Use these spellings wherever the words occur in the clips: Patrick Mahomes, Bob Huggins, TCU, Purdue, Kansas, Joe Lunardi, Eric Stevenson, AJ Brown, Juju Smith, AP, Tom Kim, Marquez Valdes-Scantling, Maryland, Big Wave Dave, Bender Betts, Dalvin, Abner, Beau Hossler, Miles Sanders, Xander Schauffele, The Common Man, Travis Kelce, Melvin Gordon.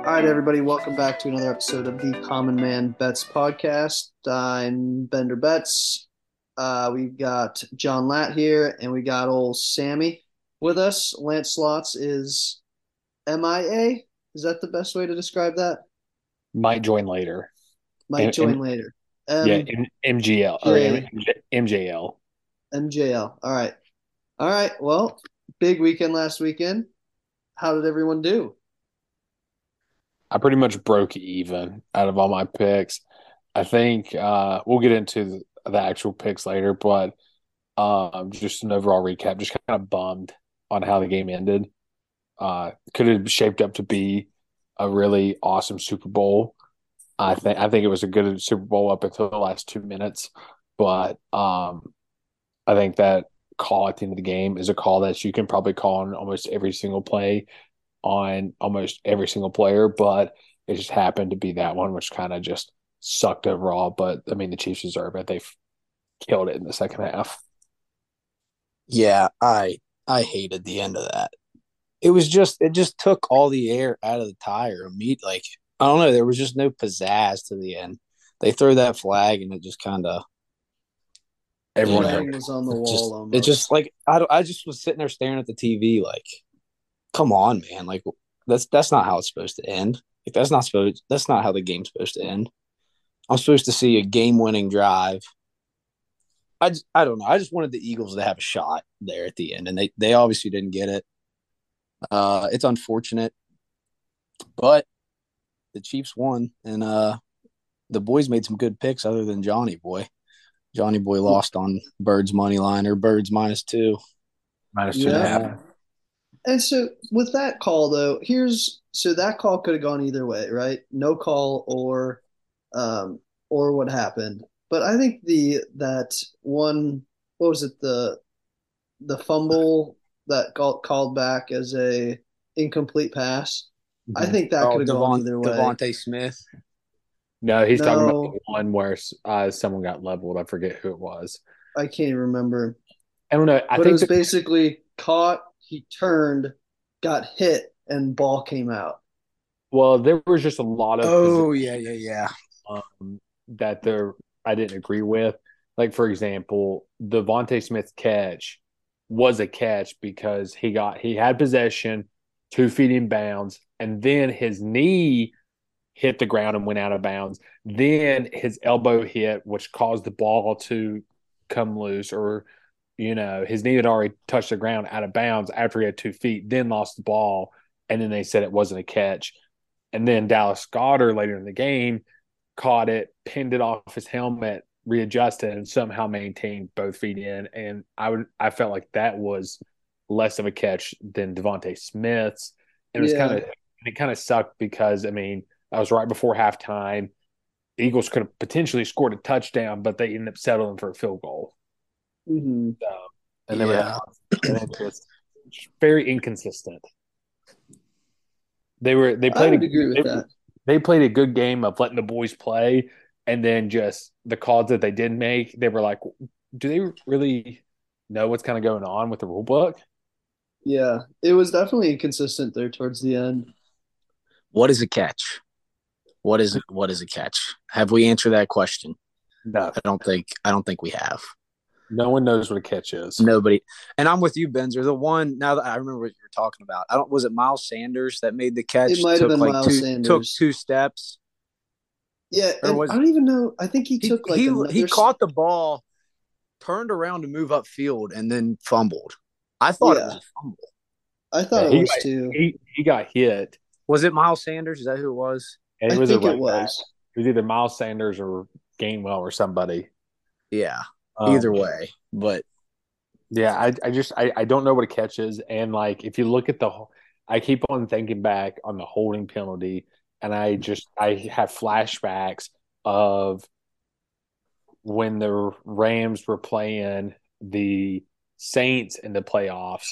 All right, everybody, welcome back to another episode of the Common Man Betts podcast. I'm Bender Betts. We've got John Latt here, and we got old Sammy with us. Lance Slotz is MIA. Is that the best way to describe that? Might join later. Might join later. MGL. MJL. MJL. All right. Well, big weekend last weekend. How did everyone do? I pretty much broke even out of all my picks. I think we'll get into the actual picks later, but just an overall recap, just kind of bummed on how the game ended. Could have shaped up to be a really awesome Super Bowl. I think it was a good Super Bowl up until the last 2 minutes, but I think that call at the end of the game is a call that you can probably call on almost every single play on almost every single player, but it just happened to be that one, which kind of just sucked overall. But, I mean, the Chiefs deserve it. They've killed it in the second half. Yeah, I hated the end of that. It was just – it just took all the air out of the tire. Like, I don't know. There was just no pizzazz to the end. They threw that flag, and it just kind of – everyone was on the wall almost. It just, like – I just was sitting there staring at the TV like – come on, man! Like that's not how it's supposed to end. Like that's not how the game's supposed to end. I'm supposed to see a game-winning drive. I don't know. I just wanted the Eagles to have a shot there at the end, and they obviously didn't get it. It's unfortunate, but the Chiefs won, and the boys made some good picks other than Johnny Boy. Johnny Boy lost on Bird's money line, or Bird's -2, -2.5. And so with that call, though, that call could have gone either way, right? No call or what happened. But I think the fumble that got called back as a incomplete pass. Mm-hmm. I think that could have gone either way. DeVonta Smith. No, he's talking about the one where someone got leveled. I forget who it was. I can't remember. I don't know. But it was basically caught. He turned, got hit, and ball came out. Well, there was just a lot of that there I didn't agree with. Like, for example, DeVonta Smith's catch was a catch because he had possession, 2 feet in bounds, and then his knee hit the ground and went out of bounds. Then his elbow hit, which caused the ball to come loose, or – you know, his knee had already touched the ground out of bounds after he had 2 feet, then lost the ball, and then they said it wasn't a catch. And then Dallas Goedert later in the game caught it, pinned it off his helmet, readjusted, and somehow maintained both feet in. And I felt like that was less of a catch than DeVonta Smith's. It was kind of sucked because, I mean, I was right before halftime. The Eagles could have potentially scored a touchdown, but they ended up settling for a field goal. Mm-hmm. And it's very inconsistent. They played a good game of letting the boys play, and then just the calls that they did make, they were like, do they really know what's kind of going on with the rule book? Yeah, it was definitely inconsistent there towards the end. What is a catch? What is a catch? Have we answered that question? No, I don't think we have. No one knows what a catch is. Nobody. And I'm with you, Benzer. The one, now that I remember what you were talking about. Was it Miles Sanders that made the catch? It might have been Miles Sanders. Took 2 steps. Yeah, and I don't even know. I think he caught the ball, turned around to move upfield, and then fumbled. I thought it was a fumble. I thought it was too. He got hit. Was it Miles Sanders? Is that who it was? I think it was. It was either Miles Sanders or Gainwell or somebody. Yeah. Either way, but yeah, I don't know what a catch is. And like, if you look at I keep on thinking back on the holding penalty, and I have flashbacks of when the Rams were playing the Saints in the playoffs,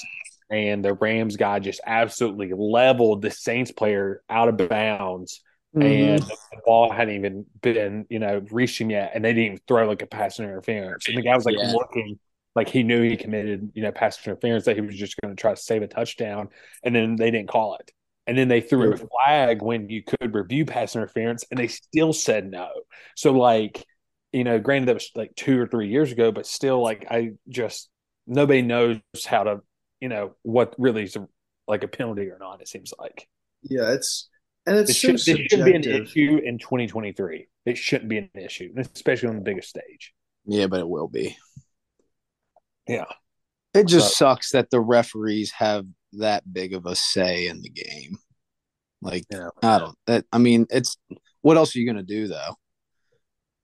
and the Rams guy just absolutely leveled the Saints player out of bounds. Mm-hmm. And the ball hadn't even been, reaching yet, and they didn't even throw like a pass interference. And the guy was like looking like he knew he committed, pass interference, that he was just going to try to save a touchdown, and then they didn't call it. And then they threw a flag when you could review pass interference, and they still said no. So, like, you know, granted that was like 2 or 3 years ago, but still, like, nobody knows how to, you know, what really is like a penalty or not, it seems like. Yeah, it shouldn't be an issue in 2023. It shouldn't be an issue, especially on the biggest stage. Yeah, but it will be. Yeah. It just sucks that the referees have that big of a say in the game. Like, yeah. What else are you going to do, though?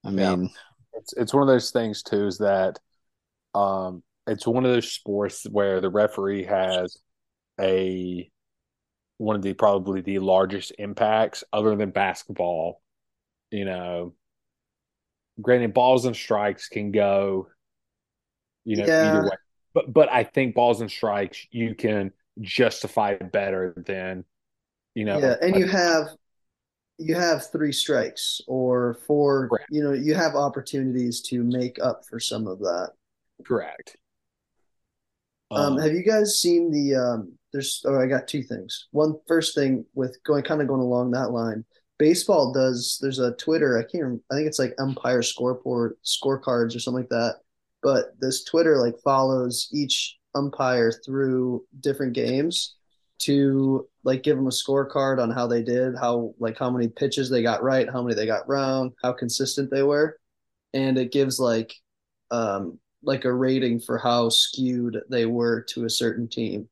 I mean, it's one of those things, too, is that it's one of those sports where the referee has probably the largest impacts other than basketball. You know, granted, balls and strikes can go, you know, either way. But I think balls and strikes you can justify better than, you know. Yeah, and you have 3 strikes or 4. Correct. You know, you have opportunities to make up for some of that. Correct. Have you guys seen the? I got 2 things. One, first thing with going along that line, baseball does. There's a Twitter. I think it's like umpire scorecards or something like that. But this Twitter like follows each umpire through different games to like give them a scorecard on how they did, how many pitches they got right, how many they got wrong, how consistent they were, and it gives like a rating for how skewed they were to a certain team.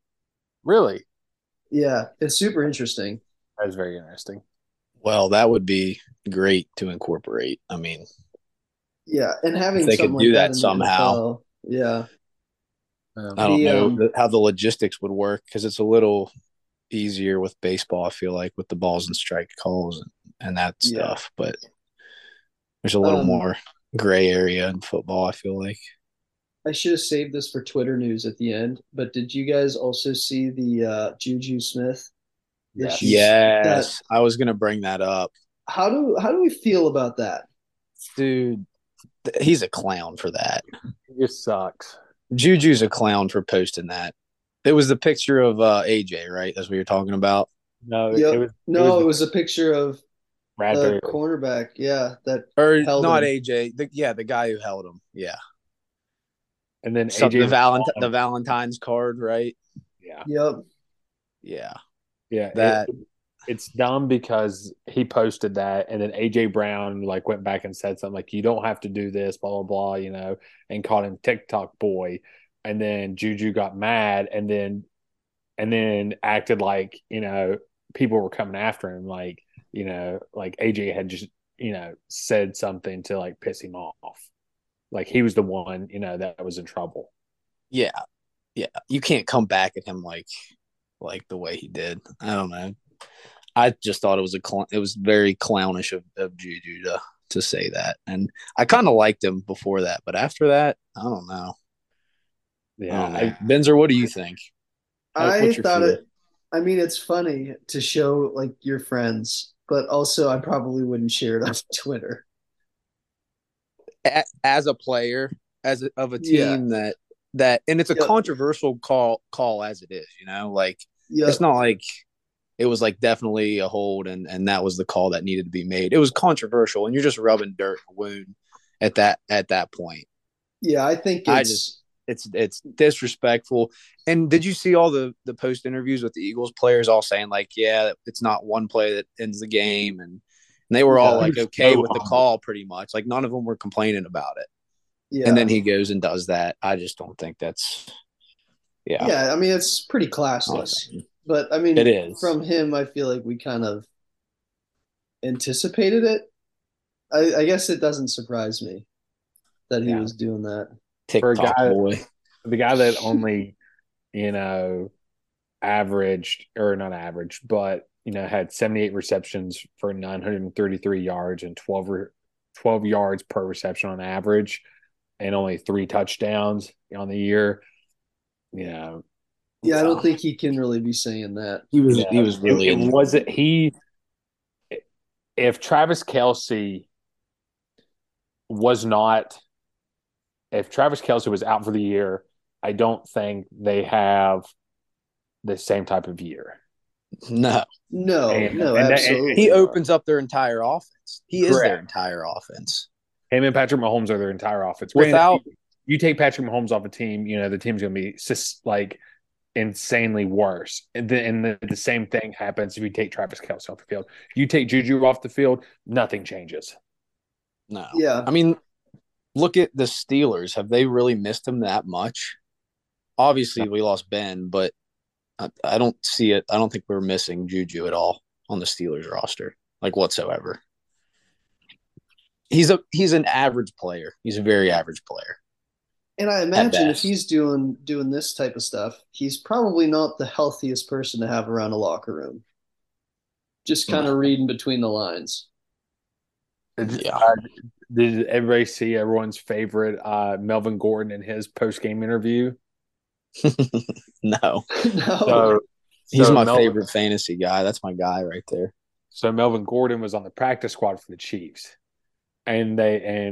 Really? Yeah, it's super interesting. That is very interesting. Well, that would be great to incorporate. I mean. Yeah, and having they could do like that somehow. NFL, yeah, I don't know how the logistics would work because it's a little easier with baseball. I feel like with the balls and strike calls and that stuff, but there's a little more gray area in football. I feel like I should have saved this for Twitter news at the end. But did you guys also see the Juju Smith? Yes, I was going to bring that up. How do we feel about that, dude? He's a clown for that. He just sucks. Juju's a clown for posting that. It was the picture of AJ, right? That's what you're talking about. No, yep. it was a picture of Bradbury, the cornerback. Yeah, AJ. The guy who held him. Yeah, and then AJ the Valentine's card, right? Yeah. Yep. Yeah. Yeah. That. It's dumb because he posted that, and then AJ Brown like went back and said something like, "You don't have to do this," blah blah blah, you know, and called him TikTok boy. And then Juju got mad, and then acted like, you know, people were coming after him, like, you know, like AJ had just, you know, said something to like piss him off, like he was the one, you know, that was in trouble. Yeah, yeah, you can't come back at him like the way he did. I don't know. I just thought it was very clownish of Juju to say that, and I kind of liked him before that, but after that, I don't know. Yeah, Benzer, what do you think? I thought it. I mean, it's funny to show like your friends, but also I probably wouldn't share it on Twitter. As a player, of a team that, and it's a controversial call as it is, you know, like it's not like. It was like definitely a hold, and that was the call that needed to be made. It was controversial, and you're just rubbing dirt in a wound at that point. Yeah, I think it's disrespectful. And did you see all the post interviews with the Eagles players all saying like, yeah, it's not one play that ends the game, and they were all like okay with the call pretty much. Like none of them were complaining about it. Yeah. And then he goes and does that. I just don't think that's Yeah, I mean it's pretty classless. But, I mean, it is. From him, I feel like we kind of anticipated it. I guess it doesn't surprise me that he was doing that. TikTok boy. The guy that only, you know, averaged – or not averaged, but, you know, had 78 receptions for 933 yards and 12 yards per reception on average and only 3 touchdowns on the year, you know. Yeah, I don't think he can really be saying that. He was really. It wasn't he. If Travis Kelce was not, if Travis Kelce was out for the year, I don't think they have the same type of year. No, absolutely. He opens up their entire offense. He is their entire offense. Him and Patrick Mahomes are their entire offense. Without you take Patrick Mahomes off a team, you know the team's going to be like insanely worse. And the same thing happens if you take Travis Kelce off the field. You take Juju off the field, nothing changes. No. Yeah. I mean, look at the Steelers. Have they really missed him that much? Obviously, we lost Ben, but I don't see it. I don't think we're missing Juju at all on the Steelers roster, like whatsoever. He's an average player. He's a very average player. And I imagine if he's doing this type of stuff, he's probably not the healthiest person to have around a locker room. Just kind of reading between the lines. Yeah. Did everybody see everyone's favorite Melvin Gordon in his post-game interview? No. So, he's my favorite fantasy guy. That's my guy right there. So Melvin Gordon was on the practice squad for the Chiefs. And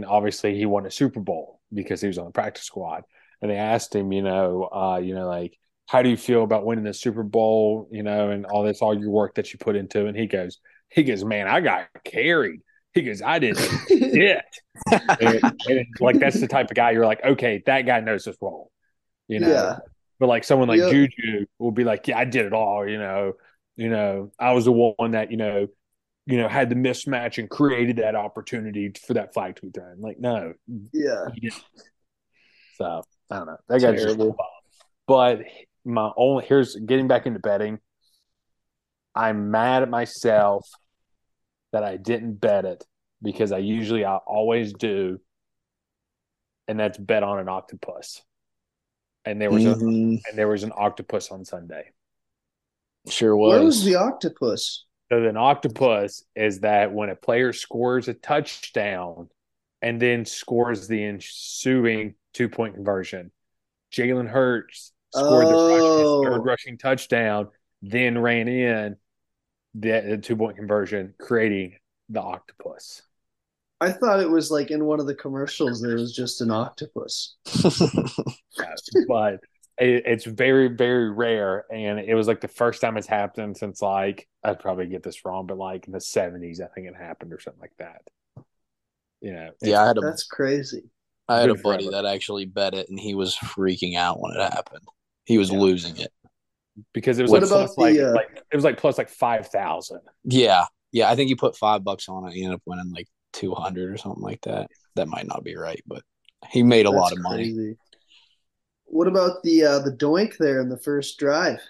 obviously he won a Super Bowl because he was on the practice squad. And they asked him, like, how do you feel about winning the Super Bowl, and all your work that you put into it? And he goes, man, I got carried. He goes, I didn't shit. and like, that's the type of guy you're like, okay, that guy knows his role. Yeah. But like someone like Juju will be like, yeah, I did it all, I was the one that, had the mismatch and created that opportunity for that flag to be thrown. Like, no. Yeah. So, I don't know. That guy's terrible. But here's getting back into betting. I'm mad at myself that I didn't bet it because I always do. And that's bet on an octopus. And there was an octopus on Sunday. Sure was. Where was the octopus? So an octopus is that when a player scores a touchdown and then scores the ensuing two-point conversion. Jalen Hurts scored his third rushing touchdown, then ran in the two-point conversion, creating the octopus. I thought it was like in one of the commercials there was just an octopus. But it's very, very rare, and it was like the first time it's happened since like I'd probably get this wrong, but like in the 70s, I think it happened or something like that. That's crazy. I had a buddy that actually bet it, and he was freaking out when it happened. He was losing it because it was plus 5,000. Yeah, I think he put $5 on it. He ended up winning like 200 or something like that. That might not be right, but he made a lot of money. Crazy. What about the doink there in the first drive,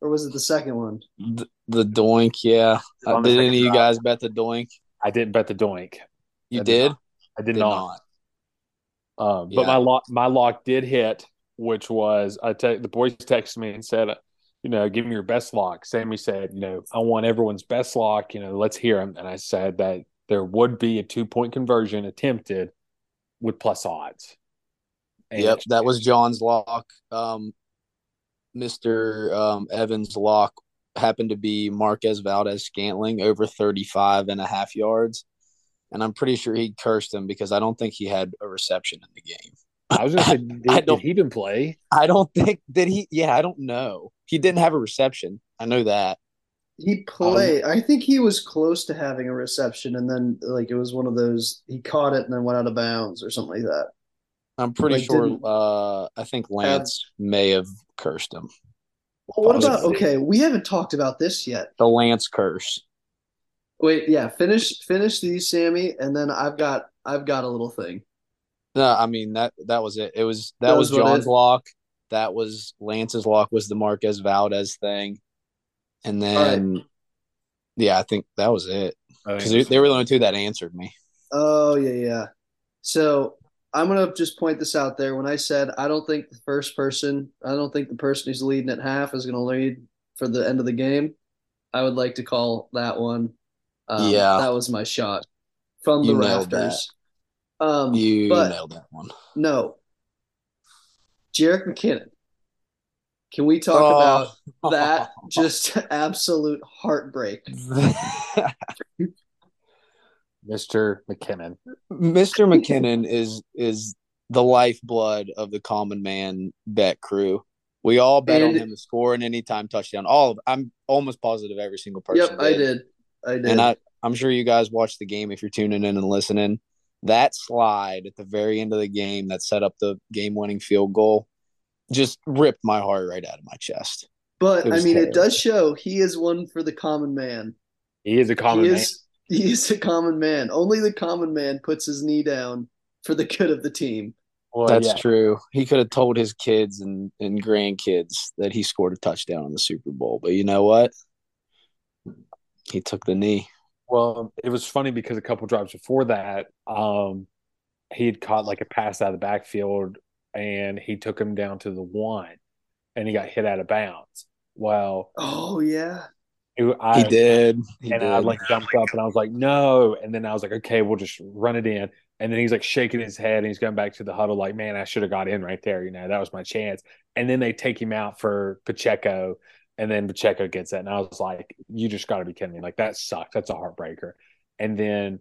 or was it the second one? The doink, yeah. Did any of you guys bet the doink? I didn't bet the doink. You did? I did not. But my lock did hit, which was the boys texted me and said, give me your best lock. Sammy said, I want everyone's best lock. Let's hear them. And I said that there would be a two-point conversion attempted with plus odds. Yep, that was John's lock. Mr. Evans' lock happened to be Marquez Valdes-Scantling over 35.5 yards. And I'm pretty sure he cursed him because I don't think he had a reception in the game. I was going to say, did he even play? I don't think – did he – yeah, I don't know. He didn't have a reception. I know that. He played. I think he was close to having a reception, and then like it was one of those – he caught it and then went out of bounds or something like that. I'm pretty sure. I think Lance may have cursed him. Well, what about? Okay, we haven't talked about this yet. The Lance curse. Wait, yeah. Finish these, Sammy, and then I've got a little thing. No, I mean that was it. It was that was John's lock. That was Lance's lock. Was the Marquez Valdes thing, and then I think that was it because they were the only two that answered me. Oh yeah. So. I'm going to just point this out there. When I said I don't think the person who's leading at half is going to lead for the end of the game, I would like to call that one. That was my shot from the rafters. You nailed that one. No. Jerick McKinnon. Can we talk about that? Just absolute heartbreak. Mr. McKinnon. Mr. McKinnon is the lifeblood of the Common Man Bet crew. We all bet on him to score an anytime touchdown. I'm almost positive every single person. Yep, I did. And I'm sure you guys watched the game if you're tuning in and listening. That slide at the very end of the game that set up the game-winning field goal just ripped my heart right out of my chest. But, I mean, terrible. It does show he is one for the common man. He is a common man. He is a common man. Only the common man puts his knee down for the good of the team. Well, that's true. He could have told his kids and grandkids that he scored a touchdown in the Super Bowl. But you know what? He took the knee. Well, it was funny because a couple drives before that, he had caught like a pass out of the backfield, and he took him down to the one, and he got hit out of bounds. Well, oh, yeah. He did. I like jumped up, and I was like, no. And then I was like, okay, we'll just run it in. And then he's like shaking his head and he's going back to the huddle like, man, I should have got in right there. You know, that was my chance. And then they take him out for Pacheco, and then Pacheco gets that. And I was like, you just got to be kidding me. Like, that sucks. That's a heartbreaker. And then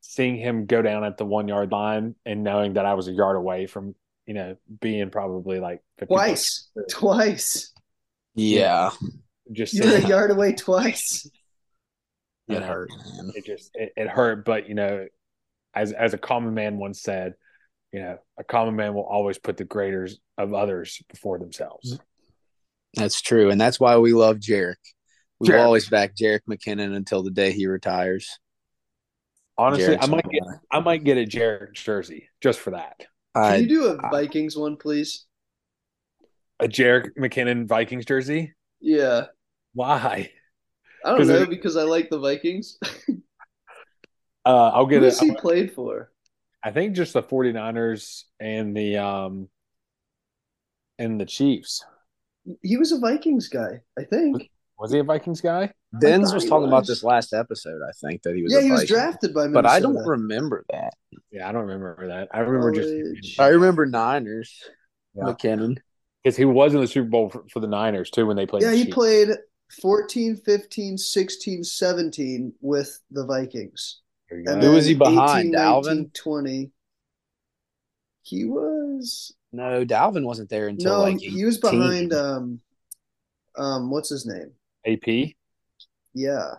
seeing him go down at the 1 yard line and knowing that I was a yard away from, you know, being probably like – Twice. Yeah. Just you're a yard away twice. It hurt. It hurt, but, you know – As a common man once said, you know, a common man will always put the graders of others before themselves. That's true, and that's why we love Jerick. We will always back Jerick McKinnon until the day he retires. Honestly, Jerick's I might get a Jerick jersey just for that. Can you do a Vikings one, please? A Jerick McKinnon Vikings jersey? Yeah. Why? I don't know, because I like the Vikings. I'll get it. Who played for? I think just the 49ers and the Chiefs. He was a Vikings guy, I think. Was he a Vikings guy? Denz was talking about this last episode, I think, that he was a Viking. Yeah, he was drafted by Minnesota. But I don't remember that. Yeah, I don't remember that. I remember I remember Niners, McKinnon. Because he was in the Super Bowl for the Niners, too, when they played the Chiefs. Yeah, he played 14, 15, 16, 17 with the Vikings. Who was he behind? 18, Dalvin? 19, 20. He was. No, Dalvin wasn't there until like 18. He was behind. What's his name? AP. Yeah.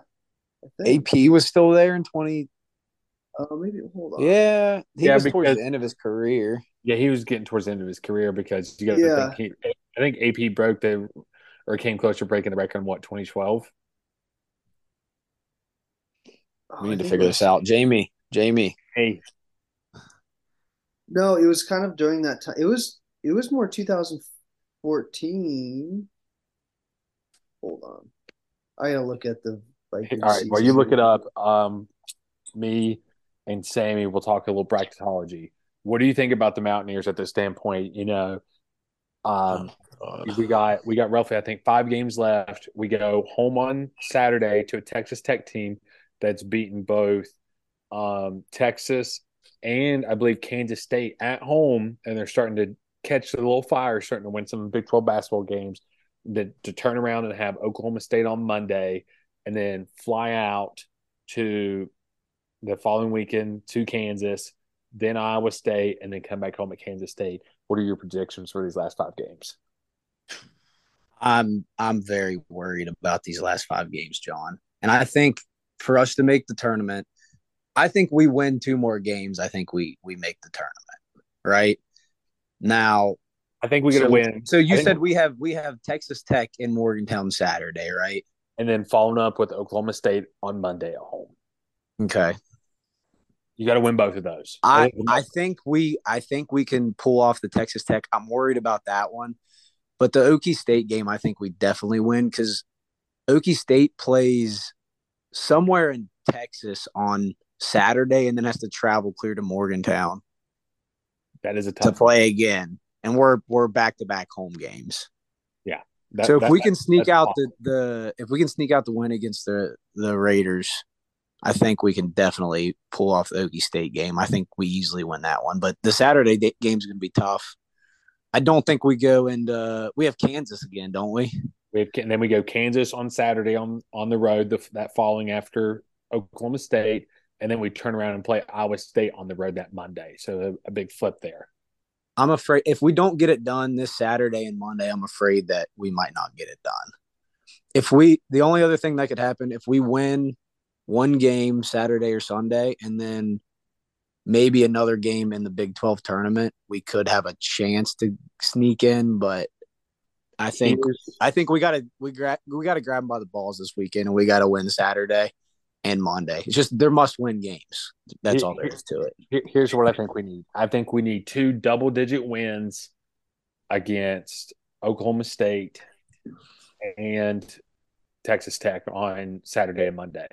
AP was still there in 20. Oh, maybe hold on. Yeah, he was towards the end of his career. Yeah, he was getting towards the end of his career because you got to think. I think AP broke came close to breaking the record in 2012. We need to figure this out. Jamie. Hey. No, it was kind of during that time. It was more 2014. Hold on. I gotta look at the Vikings. All right, season. While you look it up, me and Sammy will talk a little bracketology. What do you think about the Mountaineers at this standpoint? You know, we got roughly, I think, 5 games left. We go home on Saturday to a Texas Tech team that's beaten both Texas and, I believe, Kansas State at home, and they're starting to catch the little fire, starting to win some Big 12 basketball games, to turn around and have Oklahoma State on Monday and then fly out to the following weekend to Kansas, then Iowa State, and then come back home at Kansas State. What are your predictions for these last 5 games? I'm very worried about these last 5 games, John. And I think – for us to make the tournament, I think we win 2 more games. I think we make the tournament, right? Now, I think we're gonna win. So you said we have Texas Tech in Morgantown Saturday, right? And then following up with Oklahoma State on Monday at home. Okay, you got to win both of those. I think we can pull off the Texas Tech. I'm worried about that one, but the Okie State game, I think we definitely win because Okie State plays somewhere in Texas on Saturday and then has to travel clear to Morgantown. That is a tough to play one again. And we're back-to-back home games. Yeah. So if we can sneak out the win against the Raiders, I think we can definitely pull off the Okie State game. I think we easily win that one. But the Saturday game's going to be tough. I don't think we go and we have Kansas again, don't we? And then we go Kansas on Saturday on the road that following after Oklahoma State, and then we turn around and play Iowa State on the road that Monday. So a big flip there. I'm afraid if we don't get it done this Saturday and Monday, I'm afraid that we might not get it done. If we, the only other thing that could happen, if we win one game Saturday or Sunday, and then maybe another game in the Big 12 tournament, we could have a chance to sneak in. But I think we gotta grab them by the balls this weekend, and we gotta win Saturday and Monday. It's just they're must-win games. That's all there is to it. Here's what I think we need. I think we need 2 double-digit wins against Oklahoma State and Texas Tech on Saturday and Monday.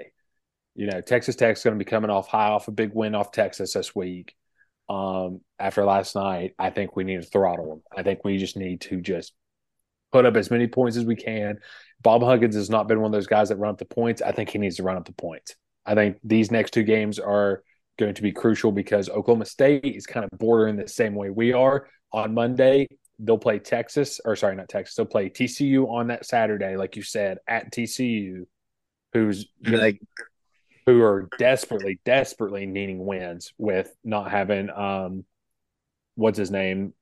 You know, Texas Tech's going to be coming off high off a big win off Texas this week. After last night, I think we need to throttle them. I think we just need to just put up as many points as we can. Bob Huggins has not been one of those guys that run up the points. I think he needs to run up the points. I think these next 2 games are going to be crucial because Oklahoma State is kind of bordering the same way we are. On Monday, they'll play They'll play TCU on that Saturday, like you said, at TCU, who are desperately, desperately needing wins with not having Miles Mike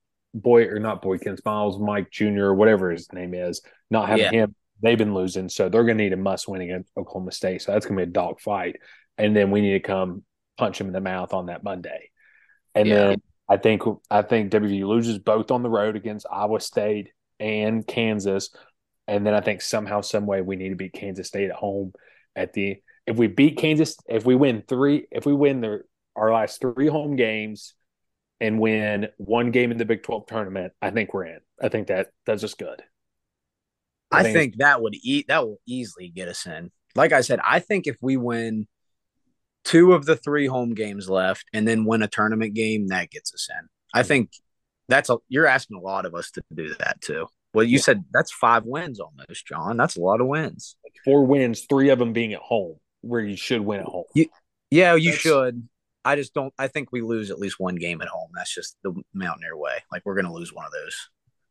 Jr., whatever his name is, not having him. They've been losing, so they're going to need a must win against Oklahoma State. So that's going to be a dog fight, and then we need to come punch them in the mouth on that Monday. And then I think WVU loses both on the road against Iowa State and Kansas, and then I think somehow, some way, we need to beat Kansas State at home at the. If we beat Kansas, if we win our last 3 home games and win 1 game in the Big 12 tournament, I think we're in. I think that does us good. I think that will easily get us in. Like I said, I think if we win 2 of the 3 home games left and then win a tournament game, that gets us in. I think you're asking a lot of us to do that too. Well, you said that's 5 wins almost, John. That's a lot of wins. 4 wins, 3 of them being at home, where you should win at home. You should. I just don't – I think we lose at least 1 game at home. That's just the Mountaineer way. Like, we're going to lose one of those.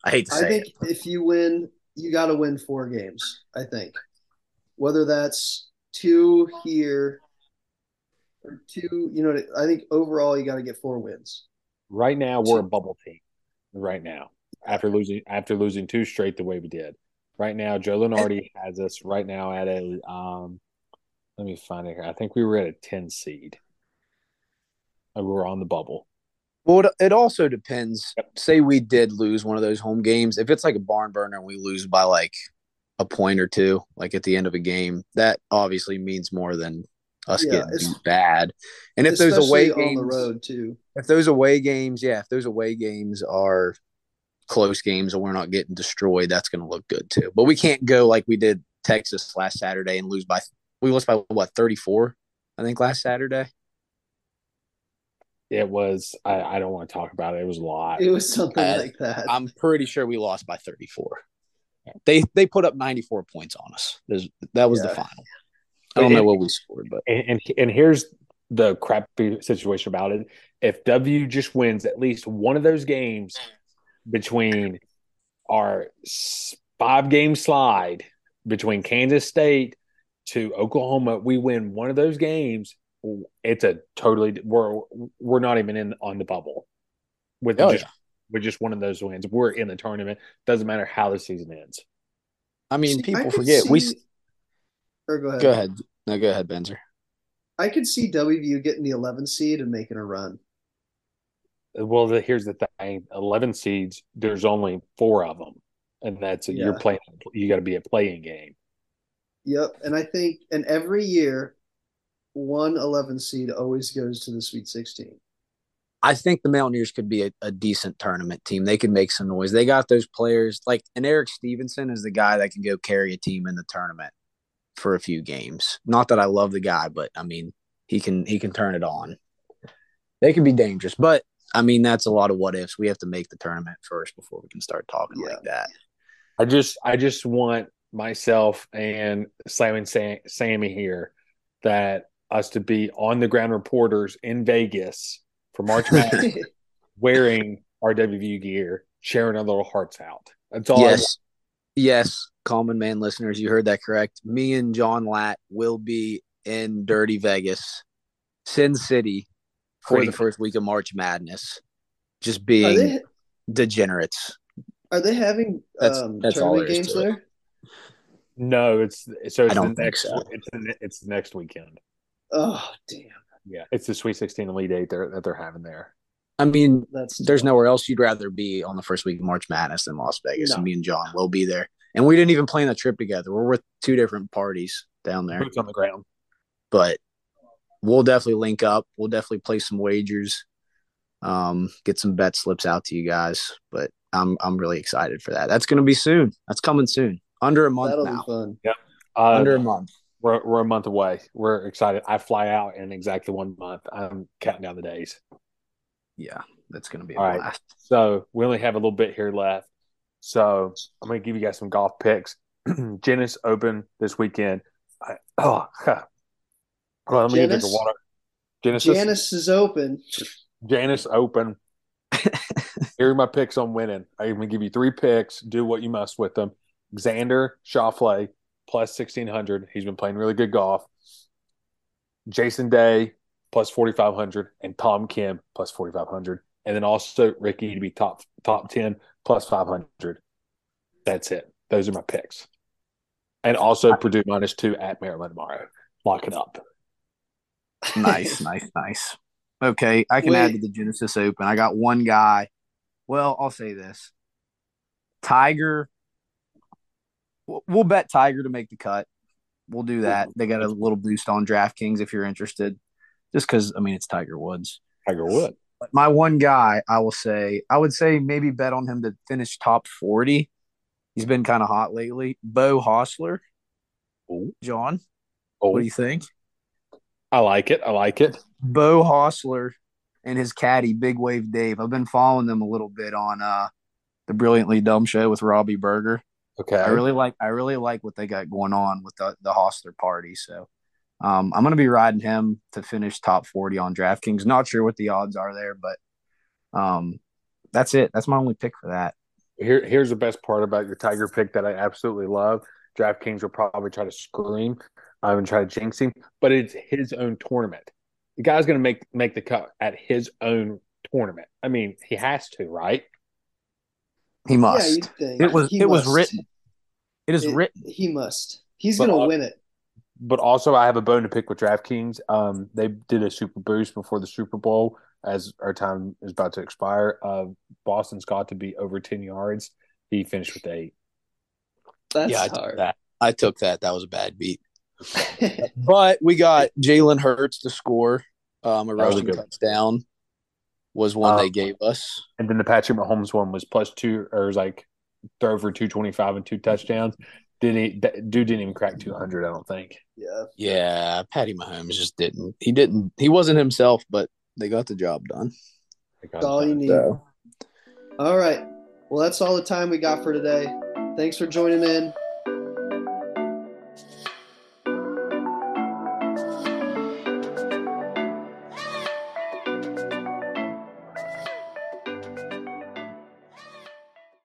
I hate to say it. I think if you win, you got to win 4 games, I think. Whether that's 2 here or 2 – you know, I think overall you got to get 4 wins. Right now we're a bubble team right now after losing 2 straight the way we did. Right now, Joe Lunardi has us right now at a let me find it here. I think we were at a 10 seed. We were on the bubble. Well, it also depends. Yep. Say we did lose one of those home games. If it's like a barn burner and we lose by like a point or 2, like at the end of a game, that obviously means more than us getting bad. And if those away games on the road too. If those away games are close games and we're not getting destroyed, that's going to look good too. But we can't go like we did Texas last Saturday and we lost by what, 34, I think, last Saturday. It was – I don't want to talk about it. It was a lot. It was something like that. I'm pretty sure we lost by 34. They put up 94 points on us. That was the final. I don't know what we scored, but and here's the crappy situation about it. If W just wins at least one of those games between our 5-game slide between Kansas State to Oklahoma, we win one of those games, it's a totally we're not even in on the bubble. We're just one of those wins. We're in the tournament. Doesn't matter how the season ends. I mean, people forget we. Go ahead. No, go ahead, Benzer. I could see WVU getting the 11 seed and making a run. Well, here's the thing: 11 seeds. There's only 4 of them, and you're playing. You got to be a playing game. Yep, and I think, and every year, 1 11 seed always goes to the Sweet 16. I think the Mountaineers could be a decent tournament team. They could make some noise. They got those players, like an Eric Stevenson is the guy that can go carry a team in the tournament for a few games. Not that I love the guy, but I mean, he can turn it on. They could be dangerous, but. I mean, that's a lot of what ifs. We have to make the tournament first before we can start talking like that. I just want myself and Sammy here that us to be on the ground reporters in Vegas for March Madness wearing our WVU gear, sharing our little hearts out. That's all. Yes, Common Man listeners, you heard that correct. Me and John Latt will be in dirty Vegas, Sin City. For the first week of March Madness, just being degenerates. Are they having that's tournament games there? No, it's next weekend. Oh, damn. Yeah, it's the Sweet 16 Elite Eight that they're having there. I mean, there's nowhere else you'd rather be on the first week of March Madness than Las Vegas. No. And me and John will be there. And we didn't even plan the trip together. We're with two different parties down there. Boots on the ground. But we'll definitely link up. We'll definitely play some wagers, get some bet slips out to you guys. But I'm really excited for that. That's going to be soon. That's coming soon. Under a month That'll now. Be fun. Yep. Under a month. We're a month away. We're excited. I fly out in exactly 1 month. I'm counting down the days. Yeah, that's going to be a blast. Right. So we only have a little bit here left. So I'm going to give you guys some golf picks. Genesis Open this weekend. Hold on, let me get a drink of water. Genesis Open. Here are my picks on winning. I'm going to give you three picks. Do what you must with them. Xander Schauffele, plus 1,600. He's been playing really good golf. Jason Day, plus 4,500. And Tom Kim, plus 4,500. And then also Ricky to be top 10, plus 500. That's it. Those are my picks. And also Purdue -2 at Maryland tomorrow. Lock it up. Nice. Okay, I can add to the Genesis Open. I got one guy. Well, I'll say this. Tiger. We'll bet Tiger to make the cut. We'll do that. They got a little boost on DraftKings if you're interested. Just because, I mean, it's Tiger Woods. But my one guy, I would say maybe bet on him to finish top 40. He's been kind of hot lately. Beau Hossler. John, what do you think? I like it. Beau Hossler and his caddy, Big Wave Dave. I've been following them a little bit on the Brilliantly Dumb Show with Robbie Berger. Okay. I really like what they got going on with the Hossler party. So I'm going to be riding him to finish top 40 on DraftKings. Not sure what the odds are there, but that's it. That's my only pick for that. Here's the best part about your Tiger pick that I absolutely love. DraftKings will probably try to scream. I'm going to try to jinx him, but it's his own tournament. The guy's going to make the cut at his own tournament. I mean, he has to, right? He must. Yeah, you'd think. It was written. It is written. He must. He's going to win it. But also, I have a bone to pick with DraftKings. They did a super boost before the Super Bowl, as our time is about to expire. Boston's got to be over 10 yards. He finished with 8. That's hard. I took that. That was a bad beat. But we got Jalen Hurts to score. A rushing touchdown was one they gave us. And then the Patrick Mahomes one was +2, or it was like throw for 225 and 2 touchdowns. Dude didn't even crack 200, I don't think. Yeah, Patty Mahomes just didn't. He wasn't himself, but they got the job done. That's all you need. So. All right. Well, that's all the time we got for today. Thanks for joining in.